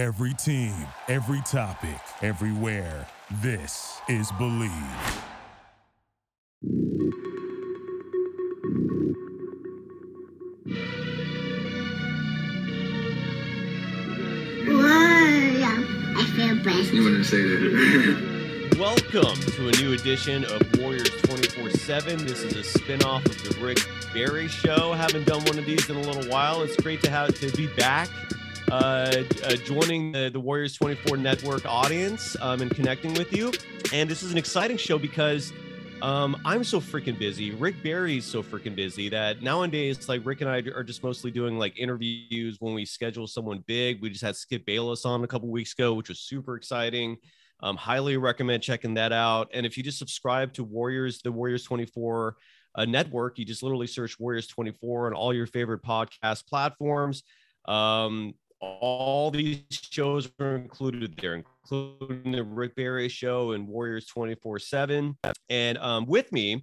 Every team, every topic, everywhere. This is Believe. Whoa, I feel blessed. You wouldn't say that. Welcome to a new edition of Warriors 24/7. This is a spinoff of the Rick Barry Show. Haven't done one of these in a little while. It's great to have to be back, joining the Warriors 24 Network audience and connecting with you. And this is an exciting show because I'm so freaking busy. Rick Barry's so freaking busy that nowadays, like, Rick and I are just mostly doing like interviews when we schedule someone big. We just had Skip Bayless on a couple weeks ago, which was super exciting. Highly recommend checking that out. And if you just subscribe to the Warriors 24 network, you just literally search Warriors 24 on all your favorite podcast platforms. All these shows are included there, including the Rick Barry Show and Warriors 24/7. And with me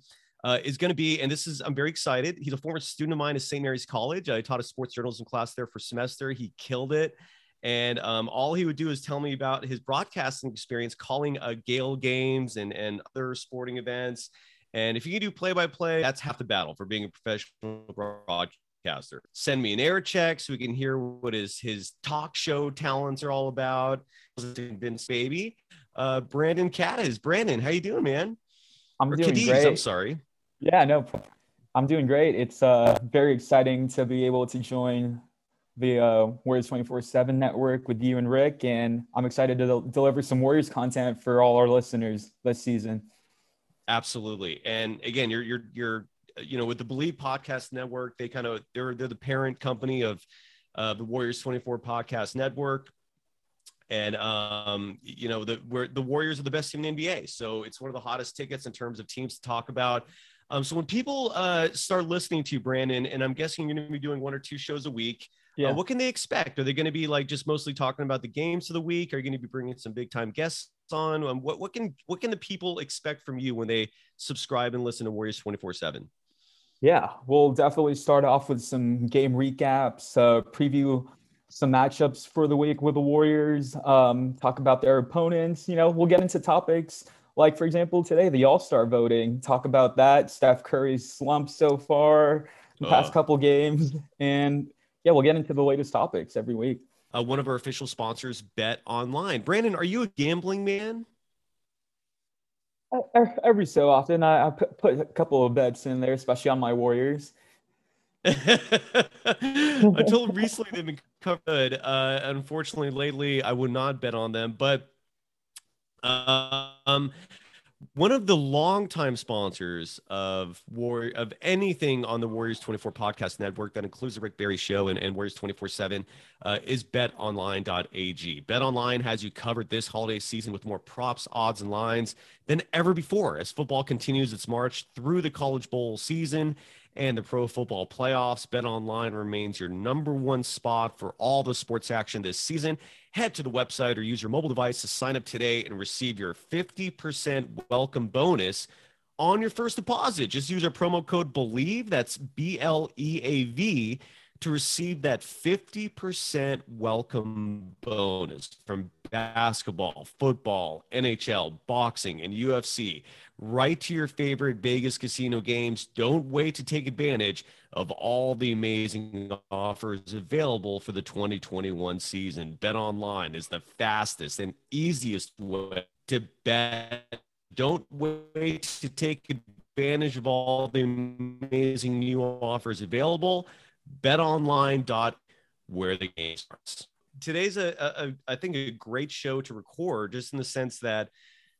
is going to be, and this is, I'm very excited. He's a former student of mine at St. Mary's College. I taught a sports journalism class there for a semester. He killed it. And all he would do is tell me about his broadcasting experience, calling Gale games and other sporting events. And if you can do play-by-play, that's half the battle for being a professional broadcaster. Send me an air check so we can hear what his talk show talents are all about. Vince Baby, Brandon Cadiz. Brandon, how you doing, man? I'm doing great. Yeah, no, I'm doing great. It's very exciting to be able to join the Warriors 24/7 network with you and Rick, and I'm excited to deliver some Warriors content for all our listeners this season. Absolutely. And again, you're you know, with the Believe Podcast Network, they're the parent company of the Warriors 24 Podcast Network. And you know, the Warriors are the best team in the NBA. So it's one of the hottest tickets in terms of teams to talk about. So when people start listening to you, Brandon, and I'm guessing you're going to be doing one or two shows a week. Yeah. What can they expect? Are they going to be like just mostly talking about the games of the week? Are you going to be bringing some big time guests on? What can the people expect from you when they subscribe and listen to Warriors 24/7? Yeah, we'll definitely start off with some game recaps, preview some matchups for the week with the Warriors, talk about their opponents. You know, we'll get into topics like, for example, today, the All-Star voting. Talk about that, Steph Curry's slump so far, the past couple games, and yeah, we'll get into the latest topics every week. One of our official sponsors, BetOnline. Brandon, are you a gambling man? Every so often, I put a couple of bets in there, especially on my Warriors. Until recently, they've been covered. Unfortunately, lately, I would not bet on them. But one of the longtime sponsors of anything on the Warriors 24 Podcast Network that includes the Rick Barry Show and Warriors 24/7 is BetOnline.ag. BetOnline has you covered this holiday season with more props, odds, and lines than ever before as football continues its march through the College Bowl season and the Pro Football Playoffs. BetOnline remains your number one spot for all the sports action this season. Head to the website or use your mobile device to sign up today and receive your 50% welcome bonus on your first deposit. Just use our promo code BELIEVE, that's BLEAV, to receive that 50% welcome bonus from basketball, football, NHL, boxing, and UFC, right to your favorite Vegas casino games. Don't wait to take advantage of all the amazing offers available for the 2021 season. BetOnline is the fastest and easiest way to bet. Don't wait to take advantage of all the amazing new offers available. BetOnline, where the game starts. Today's I think a great show to record, just in the sense that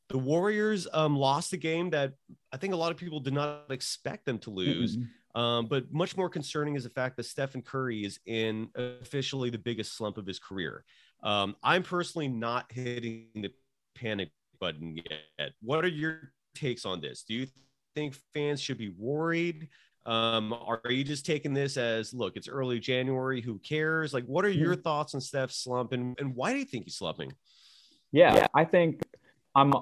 the Warriors lost a game that I think a lot of people did not expect them to lose. Mm-hmm. But much more concerning is the fact that Stephen Curry is in officially the biggest slump of his career. I'm personally not hitting the panic button yet. What are your takes on this? Do you think fans should be worried? Are you just taking this as, look, it's early January, who cares? Like, what are your thoughts on Steph's slump, and why do you think he's slumping? Yeah, I think I'm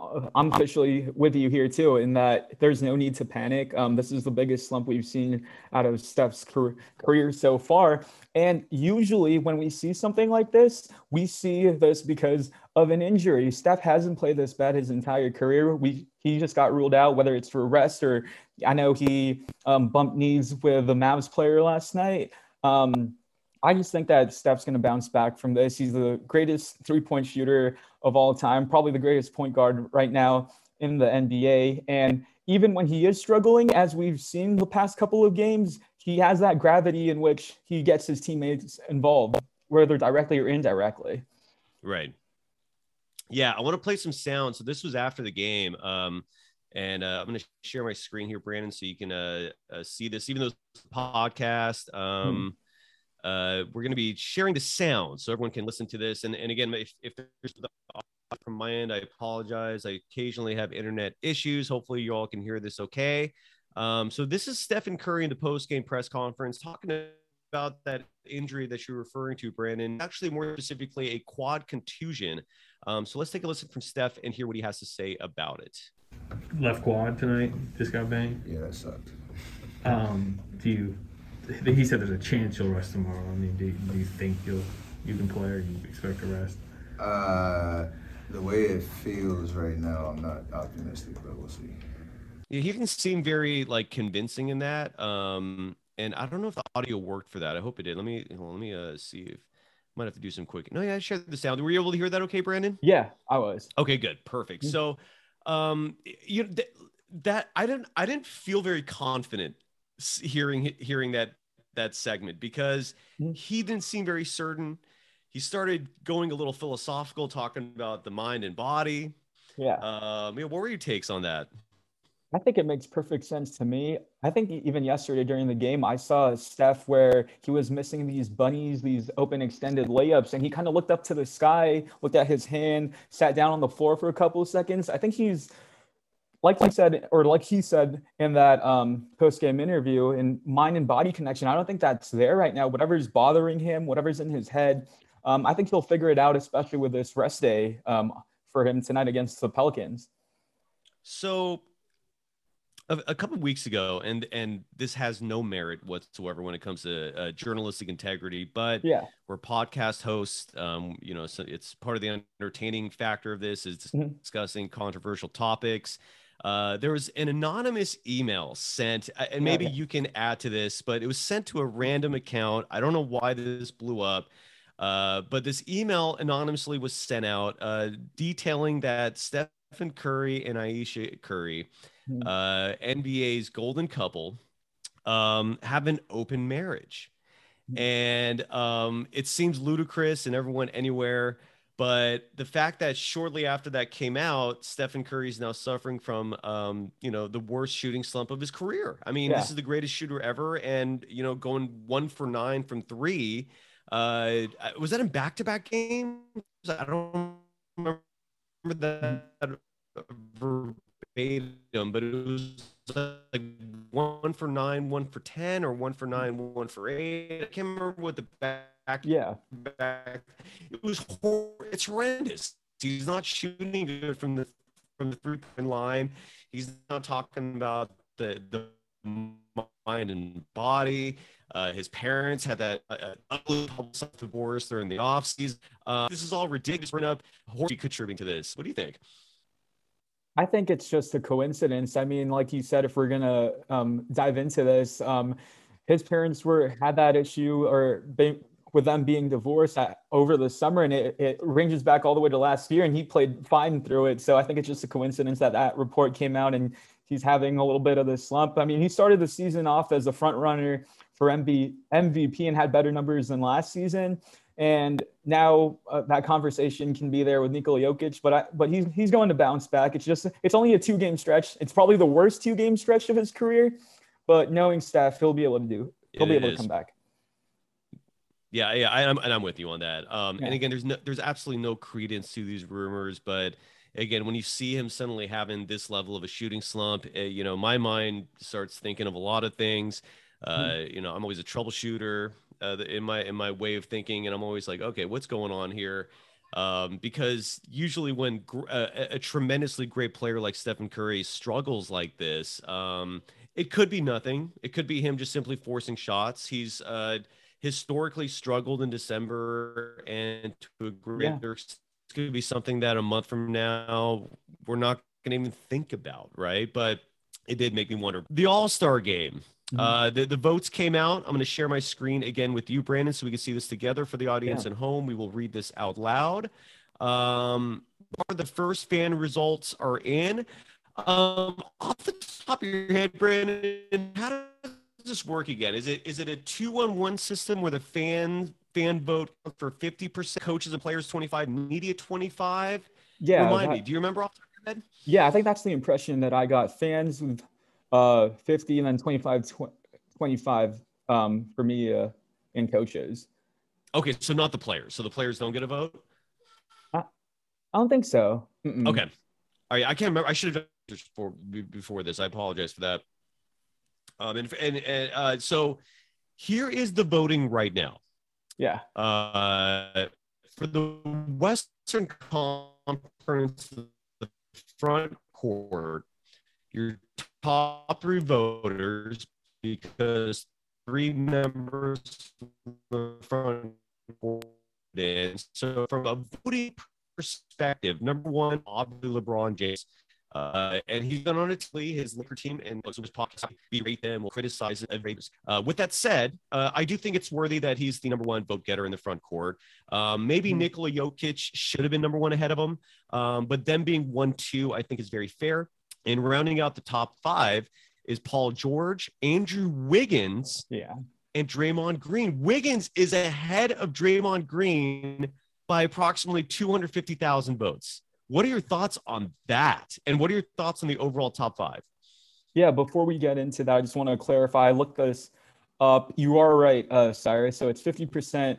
officially with you here too, in that there's no need to panic. This is the biggest slump we've seen out of Steph's career so far. And usually when we see something like this, we see this because of an injury. Steph hasn't played this bad his entire career. He just got ruled out, whether it's for rest or I know he bumped knees with the Mavs player last night. I just think that Steph's going to bounce back from this. He's the greatest three-point shooter of all time, probably the greatest point guard right now in the NBA. And even when he is struggling, as we've seen the past couple of games, he has that gravity in which he gets his teammates involved, whether directly or indirectly. Right. Yeah, I want to play some sound. So this was after the game. I'm going to share my screen here, Brandon, so you can see this, even though it's a podcast. We're going to be sharing the sound so everyone can listen to this. And again, if there's the audio from my end, I apologize. I occasionally have internet issues. Hopefully you all can hear this okay. So this is Stephen Curry in the post-game press conference talking about that injury that you're referring to, Brandon, actually more specifically a quad contusion. So let's take a listen from Steph and hear what he has to say about it. Left quad tonight, just got banged. Yeah, that sucked. He said there's a chance you'll rest tomorrow. I mean, do you think you can play, or do you expect to rest? The way it feels right now, I'm not optimistic, but we'll see. Yeah, he didn't seem very convincing in that. And I don't know if the audio worked for that. I hope it did. Let me see if might have to do some quick. No, yeah, share the sound. Were you able to hear that okay, Brandon? Yeah, I was. Okay, good, perfect. Mm-hmm. So, I didn't feel very confident hearing that segment because he didn't seem very certain. He started going a little philosophical, talking about the mind and body. Yeah. What were your takes on that? I think it makes perfect sense to me. I think even yesterday during the game, I saw a Steph where he was missing these bunnies, these open extended layups, and he kind of looked up to the sky, looked at his hand, sat down on the floor for a couple of seconds. I think he's like he said in that post-game interview, in mind and body connection, I don't think that's there right now. Whatever's bothering him, whatever's in his head, I think he'll figure it out, especially with this rest day for him tonight against the Pelicans. So a couple of weeks ago, and this has no merit whatsoever when it comes to journalistic integrity, but yeah, we're podcast hosts. So it's part of the entertaining factor of this is discussing controversial topics. There was an anonymous email sent, and maybe you can add to this, but it was sent to a random account. I don't know why this blew up, but this email anonymously was sent out detailing that Stephen Curry and Ayesha Curry, NBA's golden couple, have an open marriage. And it seems ludicrous and everyone anywhere, but the fact that shortly after that came out, Stephen Curry is now suffering from, the worst shooting slump of his career. I mean, This is the greatest shooter ever. And, going 1 for 9 from 3, was that in back-to-back games? I don't remember that verbatim, but it was 1 for 9, 1 for 10, or 1 for 9, 1 for 8. I can't remember what the back. It was horrible. It's horrendous. He's not shooting good from the 3-point line. He's not talking about the mind and body. His parents had that ugly divorce during the offseason. This is all ridiculous. We're not contributing to this. What do you think? I think it's just a coincidence. I mean, like you said, if we're going to dive into this, his parents had that issue with them being divorced over the summer, and it ranges back all the way to last year, and he played fine through it. So I think it's just a coincidence that report came out and he's having a little bit of this slump. I mean, he started the season off as a front runner for MVP and had better numbers than last season. And now that conversation can be there with Nikola Jokic, but he's going to bounce back. It's only a 2-game stretch. It's probably the worst 2-game stretch of his career, but knowing Steph, he'll be able to come back. Yeah, I'm with you on that. And again, there's absolutely no credence to these rumors, but again, when you see him suddenly having this level of a shooting slump, my mind starts thinking of a lot of things. I'm always a troubleshooter in my way of thinking, and I'm always like, okay, what's going on here? because usually when a tremendously great player like Stephen Curry struggles like this, it could be nothing. It could be him just simply forcing shots. He's historically struggled in December, and to a greater extent, it could be something that a month from now we're not going to even think about, right? But it did make me wonder. The All-Star Game. The votes came out. I'm going to share my screen again with you, Brandon, so we can see this together for the audience at home. We will read this out loud. Part of the first fan results are in. Off the top of your head, Brandon, how does this work again? Is it a 2-1-1 system where the fan vote for 50%, coaches and players 25, media 25? Yeah. Remind me, do you remember off the top of your head? Yeah, I think that's the impression that I got. Fans with 50 and then 25 for media and coaches. Okay, so not the players. So the players don't get a vote? I don't think so. Mm-mm. Okay. All right, I can't remember. I should have done this before this. I apologize for that. So here is the voting right now. Yeah. For the Western Conference, the front court, your top three voters, because three members of the front court in. So from a voting perspective, number one, obviously LeBron James. And he's done on his Laker team and his podcast, berate them or criticize them. With that said, I do think it's worthy that he's the number one vote getter in the front court. Maybe Nikola Jokic should have been number one ahead of him, but them being 1-2, I think is very fair. And rounding out the top five is Paul George, Andrew Wiggins, and Draymond Green. Wiggins is ahead of Draymond Green by approximately 250,000 votes. What are your thoughts on that? And what are your thoughts on the overall top five? Yeah, before we get into that, I just want to clarify. I looked this up. You are right, Cyrus. So it's 50%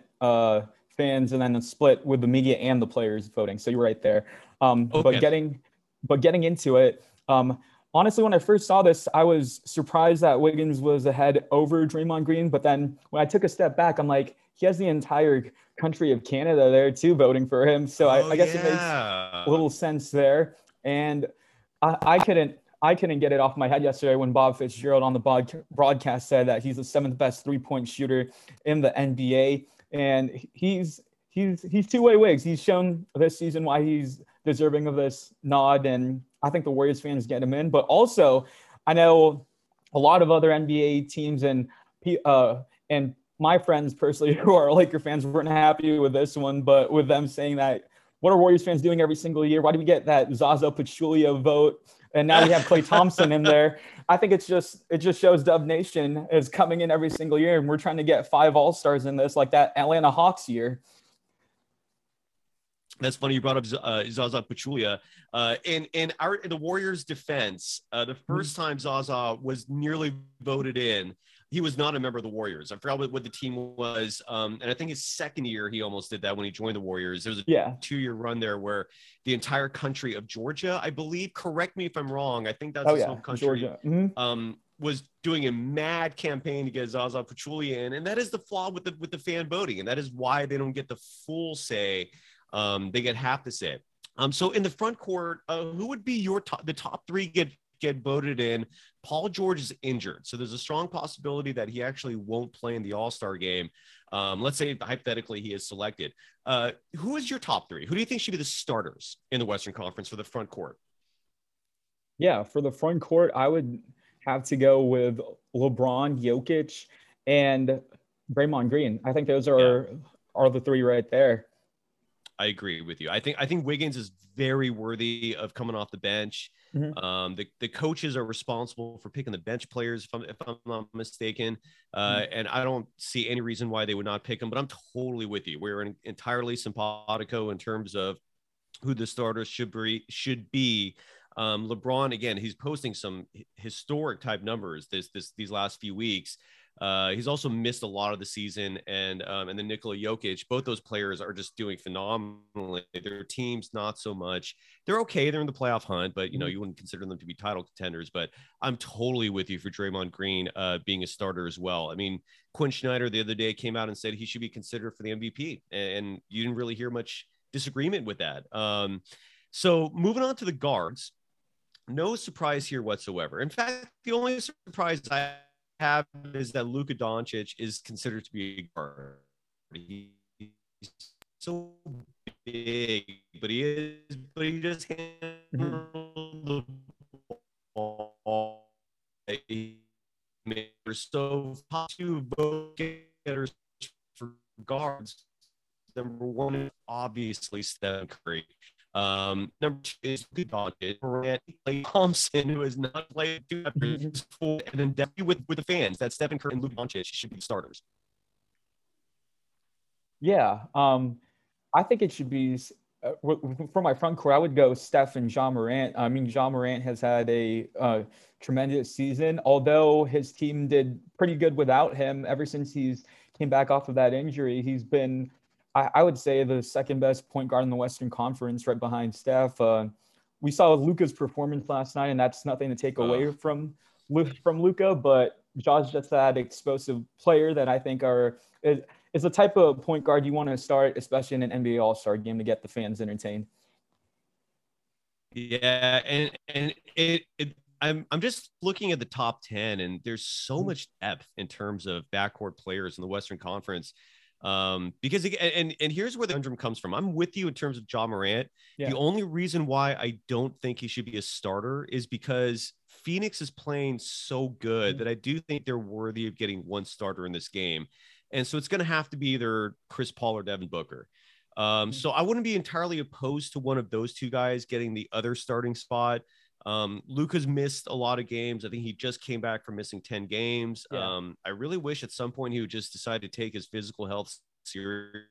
fans and then a split with the media and the players voting. So you're right there. Okay. But getting into it, honestly, when I first saw this, I was surprised that Wiggins was ahead over Draymond Green. But then when I took a step back, I'm like, he has the entire country of Canada there too voting for him. So I guess it makes a little sense there. And I couldn't get it off my head yesterday when Bob Fitzgerald on the broadcast said that he's the seventh best three-point shooter in the NBA. And he's two-way Wiggs. He's shown this season why he's deserving of this nod. And I think the Warriors fans get him in. But also, I know a lot of other NBA teams and my friends personally who are Laker fans weren't happy with this one, but with them saying that, what are Warriors fans doing every single year? Why do we get that Zaza Pachulia vote? And now we have Klay Thompson in there. I think it just shows Dub Nation is coming in every single year, and we're trying to get five All-Stars in this, like that Atlanta Hawks year. That's funny you brought up Zaza Pachulia. In the Warriors' defense, the first time Zaza was nearly voted in, he was not a member of the Warriors. I forgot what the team was. And I think his second year, he almost did that when he joined the Warriors. There was a 2-year run there where the entire country of Georgia, I believe, correct me if I'm wrong, I think that's his home country, was doing a mad campaign to get Zaza Pachulia in. And that is the flaw with the fan voting. And that is why they don't get the full say. They get half the say. So in the front court, who would be the top three get voted in? Paul George is injured, so there's a strong possibility that he actually won't play in the All-Star game. Let's say hypothetically he is selected. Who is your top three? Who do you think should be the starters in the Western Conference for the front court? Yeah, for the front court, I would have to go with LeBron, Jokic, and Draymond Green. I think those are the three right there. I agree with you. I think Wiggins is very worthy of coming off the bench. The coaches are responsible for picking the bench players, if I'm not mistaken. And I don't see any reason why they would not pick them, but I'm totally with you. We're entirely simpatico in terms of who the starters should be. LeBron, again, he's posting some historic type numbers these last few weeks. He's also missed a lot of the season, and then Nikola Jokic. Both those players are just doing phenomenally. Their teams, not so much. They're okay. They're in the playoff hunt, but you wouldn't consider them to be title contenders. But I'm totally with you for Draymond Green being a starter as well. I mean, Quinn Snyder the other day came out and said he should be considered for the MVP, and you didn't really hear much disagreement with that. So moving on to the guards, no surprise here whatsoever. In fact, the only surprise I have is that Luka Doncic is considered to be a guard. He's so big, but he just handles the ball. So top two vote getters for guards. Number one is obviously Stephen Curry. Number two is Morant, Klay Thompson, who has not played two years before, and then definitely with the fans, that Stephen Curry and Luka Doncic should be starters. Yeah, I think it should be for my front court. I would go Steph and Ja Morant. I mean, Ja Morant has had a tremendous season, although his team did pretty good without him. Ever since he's came back off of that injury, he's been, I would say, the second best point guard in the Western Conference, right behind Steph. We saw Luka's performance last night, and that's nothing to take away from Luka, but Ja's just that explosive player that I think is the type of point guard you want to start, especially in an NBA All-Star game, to get the fans entertained. Yeah, and I'm just looking at the top 10, and there's so much depth in terms of backcourt players in the Western Conference. Because and here's where the conundrum comes from. I'm with you in terms of Ja Morant. Yeah. The only reason why I don't think he should be a starter is because Phoenix is playing so good that I do think they're worthy of getting one starter in this game. And so it's going to have to be either Chris Paul or Devin Booker. So I wouldn't be entirely opposed to one of those two guys getting the other starting spot. Luka's missed a lot of games. I think he just came back from missing 10 games. Yeah. I really wish at some point he would just decide to take his physical health seriously.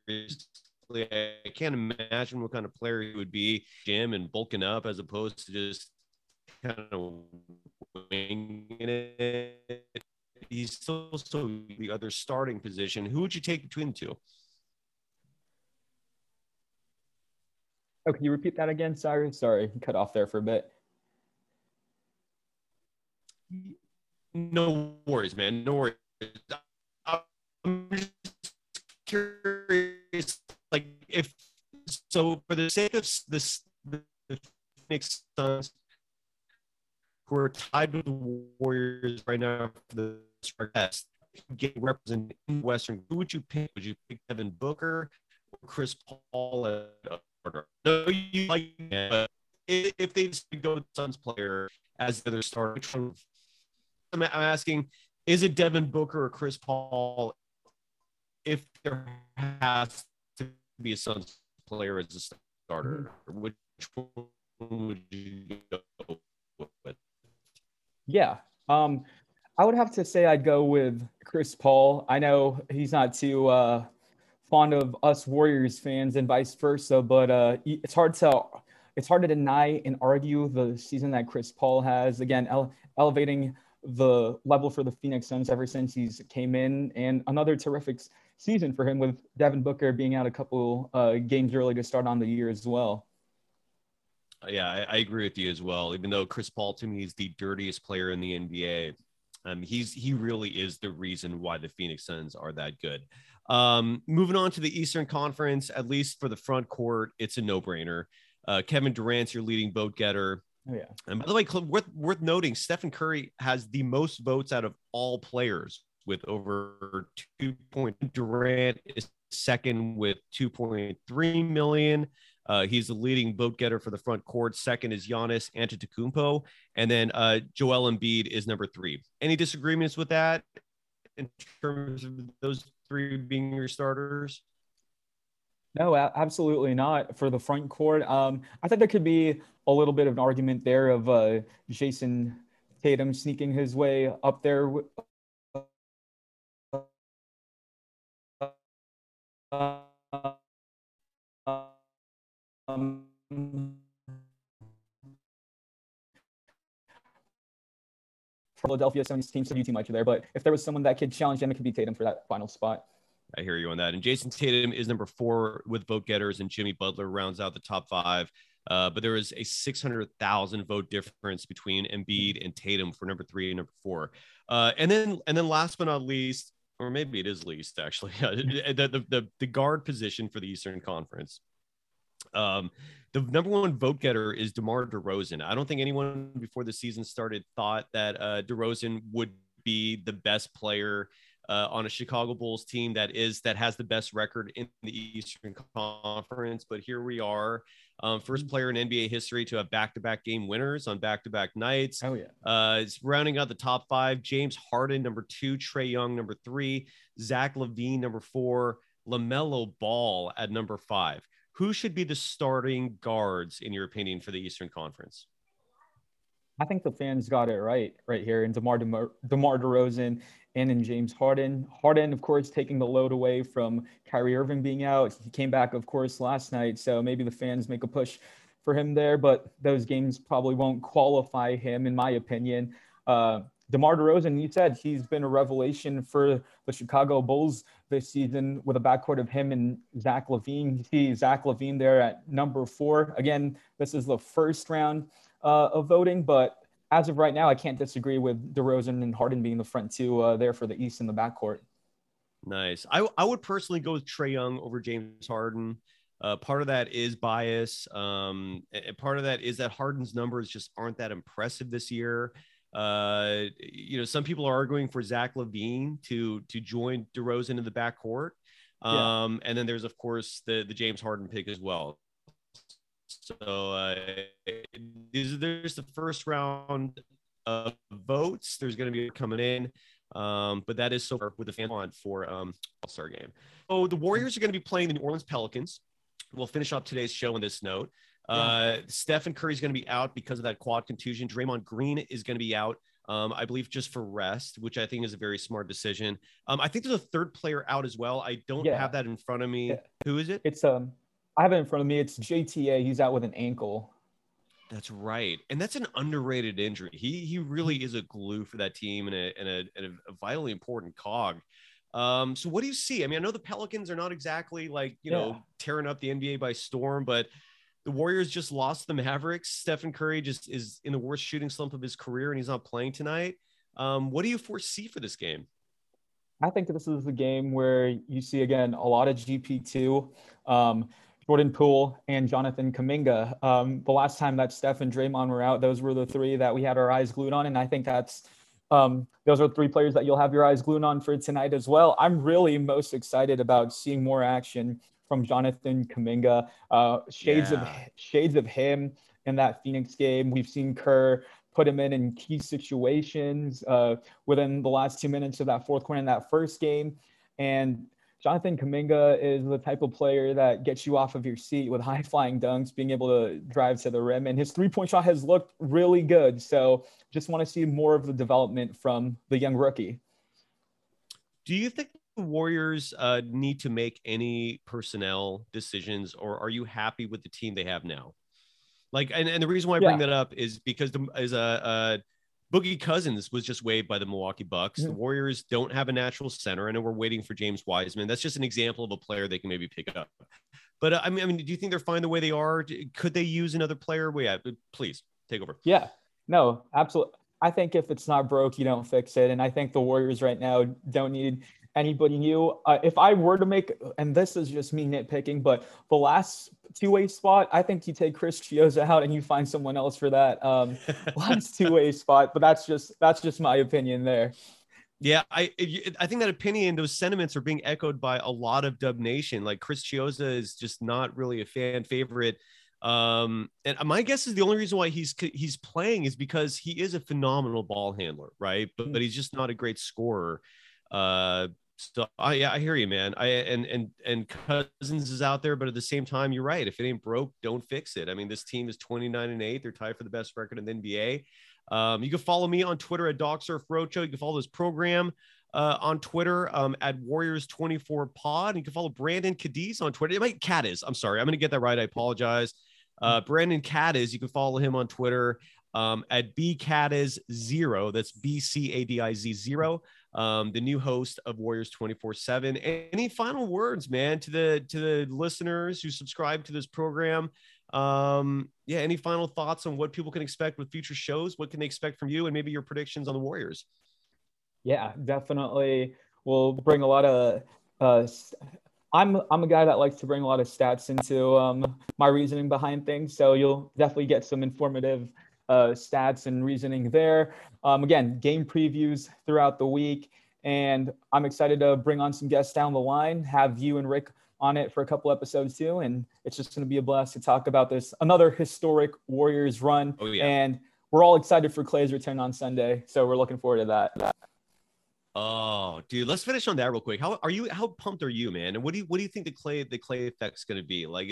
I can't imagine what kind of player he would be, gym and bulking up, as opposed to just kind of winging it. He's still the other starting position. Who would you take between the two? Oh, can you repeat that again? Sorry, cut off there for a bit. No worries, man. No worries. I'm just curious, like, if so, for the sake of this, the Phoenix Suns, who are tied with the Warriors right now for the best, get represented in Western. Who would you pick? Would you pick Devin Booker or Chris Paul? No, you like that, but if they just go with the Suns player as the other starter, I'm asking, is it Devin Booker or Chris Paul if there has to be a Suns player as a starter? Which one would you go with? Yeah, I would have to say I'd go with Chris Paul. I know he's not too fond of us Warriors fans and vice versa, but it's hard to deny and argue the season that Chris Paul has. Again, elevating the level for the Phoenix Suns ever since he's came in, and another terrific season for him, with Devin Booker being out a couple games early to start on the year as well. Yeah, I agree with you as well. Even though Chris Paul, to me, is the dirtiest player in the NBA, he really is the reason why the Phoenix Suns are that good. Moving on to the Eastern Conference, at least for the front court, it's a no-brainer. Kevin Durant's your leading vote getter. Oh, yeah. And by the way, worth noting, Stephen Curry has the most votes out of all players with over 2.0. Durant is second with 2.3 million. He's the leading vote getter for the front court. Second is Giannis Antetokounmpo. And then Joel Embiid is number three. Any disagreements with that in terms of those three being your starters? No, absolutely not for the front court. I think there could be a little bit of an argument there of Jason Tatum sneaking his way up there. Philadelphia 76 team, so you team like you there, but if there was someone that could challenge him, it could be Tatum for that final spot. I hear you on that. And Jason Tatum is number four with vote getters, and Jimmy Butler rounds out the top five. But there is a 600,000 vote difference between Embiid and Tatum for number three and number four. And then last but not least, or maybe it is least actually, the guard position for the Eastern Conference. The number one vote getter is DeMar DeRozan. I don't think anyone before the season started thought that DeRozan would be the best player on a Chicago Bulls team that has the best record in the Eastern Conference. But here we are, first player in NBA history to have back-to-back game winners on back-to-back nights. Oh yeah. It's rounding out the top five: James Harden, number 2, Trae Young, number 3, Zach LaVine, number 4, LaMelo Ball at number 5. Who should be the starting guards, in your opinion, for the Eastern Conference? I think the fans got it right here in DeMar DeRozan and in James Harden. Harden, of course, taking the load away from Kyrie Irving being out. He came back, of course, last night, so maybe the fans make a push for him there, but those games probably won't qualify him, in my opinion. DeMar DeRozan, you said he's been a revelation for the Chicago Bulls this season with a backcourt of him and Zach LaVine. You see Zach LaVine there at number 4. Again, this is the first round of voting, but as of right now, I can't disagree with DeRozan and Harden being the front two there for the East in the backcourt. Nice. I would personally go with Trae Young over James Harden. Part of that is bias. And part of that is that Harden's numbers just aren't that impressive this year. Some people are arguing for Zach LaVine to join DeRozan in the backcourt. Yeah. And then there's, of course, the James Harden pick as well. So there's the first round of votes. There's going to be coming in. But that is so far with the fan on for All-Star game. So the Warriors are going to be playing the New Orleans Pelicans. We'll finish up today's show on this note. Stephen Curry is going to be out because of that quad contusion. Draymond Green is going to be out, I believe, just for rest, which I think is a very smart decision. I think there's a third player out as well. I don't have that in front of me. Yeah. Who is it? It's I have it in front of me. It's JTA. He's out with an ankle. That's right, and that's an underrated injury. He really is a glue for that team and a vitally important cog. So what do you see? I mean, I know the Pelicans are not exactly like tearing up the NBA by storm, but the Warriors just lost the Mavericks. Stephen Curry just is in the worst shooting slump of his career, and he's not playing tonight. What do you foresee for this game? I think this is the game where you see, again, a lot of GP2, Jordan Poole, and Jonathan Kuminga. The last time that Steph and Draymond were out, those were the three that we had our eyes glued on, and I think those are three players that you'll have your eyes glued on for tonight as well. I'm really most excited about seeing more action from Jonathan Kuminga, shades of him in that Phoenix game. We've seen Kerr put him in key situations within the last 2 minutes of that fourth quarter in that first game. And Jonathan Kuminga is the type of player that gets you off of your seat with high flying dunks, being able to drive to the rim, and his 3-point shot has looked really good. So just want to see more of the development from the young rookie. Do you think Warriors need to make any personnel decisions, or are you happy with the team they have now? Like, and the reason why I bring that up is because Boogie Cousins was just waived by the Milwaukee Bucks. Mm-hmm. The Warriors don't have a natural center. I know we're waiting for James Wiseman. That's just an example of a player they can maybe pick up. But I mean, do you think they're fine the way they are? Could they use another player? Well, yeah, please take over. Yeah, no, absolutely. I think if it's not broke, you don't fix it. And I think the Warriors right now don't need anybody new. If I were to make, and this is just me nitpicking, but the last two-way spot, I think you take Chris Chiozza out and you find someone else for that last two-way spot. But that's just my opinion there. Yeah, I think that opinion, those sentiments are being echoed by a lot of Dub Nation. Like Chris Chiozza is just not really a fan favorite. And my guess is the only reason why he's playing is because he is a phenomenal ball handler, right? But he's just not a great scorer. So I hear you, man. And Cousins is out there, but at the same time, you're right. If it ain't broke, don't fix it. I mean, this team is 29-8. They're tied for the best record in the NBA. You can follow me on Twitter at DocSurfRoadshow. You can follow this program on Twitter at Warriors24Pod. And you can follow Brandon Cadiz on Twitter. It might Cadiz. I'm sorry. I'm going to get that right. I apologize. Brandon Cadiz, you can follow him on Twitter at bcadiz0. That's BCADIZ0. The new host of Warriors 24/7. Any final words, man, to the listeners who subscribe to this program? Any final thoughts on what people can expect with future shows? What can they expect from you, and maybe your predictions on the Warriors? Yeah, definitely. We'll bring a lot of I'm a guy that likes to bring a lot of stats into my reasoning behind things. So you'll definitely get some informative stats and reasoning there. Again, game previews throughout the week. And I'm excited to bring on some guests down the line, have you and Rick on it for a couple episodes too. And it's just going to be a blast to talk about this, another historic Warriors run. Oh, yeah. And we're all excited for Klay's return on Sunday. So we're looking forward to that. Oh, dude, let's finish on that real quick. How pumped are you, man? And what do you think the Klay effect's going to be? Like,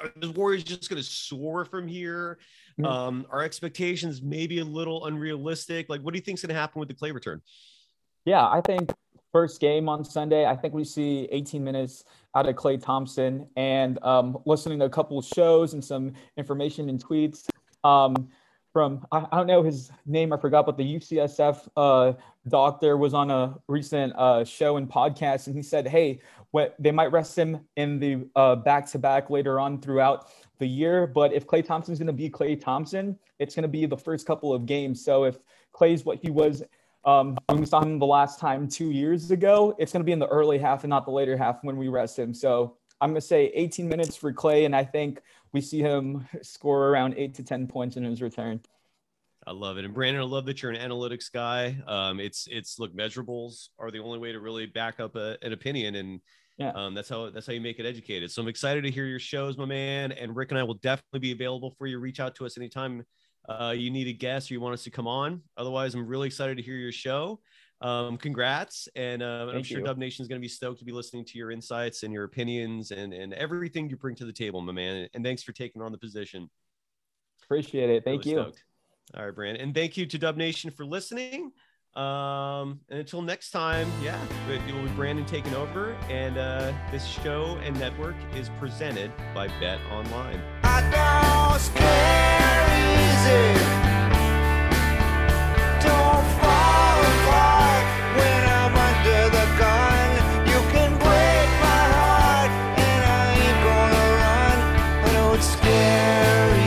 are the Warriors just going to soar from here? Our expectations may be a little unrealistic. Like, what do you think's going to happen with the Klay return? Yeah, I think first game on Sunday, I think we see 18 minutes out of Klay Thompson. And listening to a couple of shows and some information and tweets from, I don't know his name, I forgot, but the UCSF doctor was on a recent show and podcast, and he said, hey, they might rest him in the back-to-back later on throughout the year, but if Klay Thompson's going to be Klay Thompson, it's going to be the first couple of games. So if Klay's what he was when we saw him the last time 2 years ago, it's going to be in the early half and not the later half when we rest him. So I'm going to say 18 minutes for Klay, and I think we see him score around 8 to 10 points in his return. I love it. And Brandon, I love that you're an analytics guy. Look, measurables are the only way to really back up an opinion. And yeah, that's how you make it educated. So I'm excited to hear your shows, my man. And Rick and I will definitely be available for you. Reach out to us anytime you need a guest or you want us to come on. Otherwise, I'm really excited to hear your show. Congrats. And I'm sure Dub Nation is going to be stoked to be listening to your insights and your opinions and everything you bring to the table, my man. And thanks for taking on the position. Appreciate it. Thank you. Stoked. All right, Brandon. And thank you to Dub Nation for listening. And until next time, yeah, it will be Brandon taking over. And this show and network is presented by Bet Online. I don't scare easy. Don't fall apart when I'm under the gun. You can break my heart and I ain't gonna run. I don't scare easy.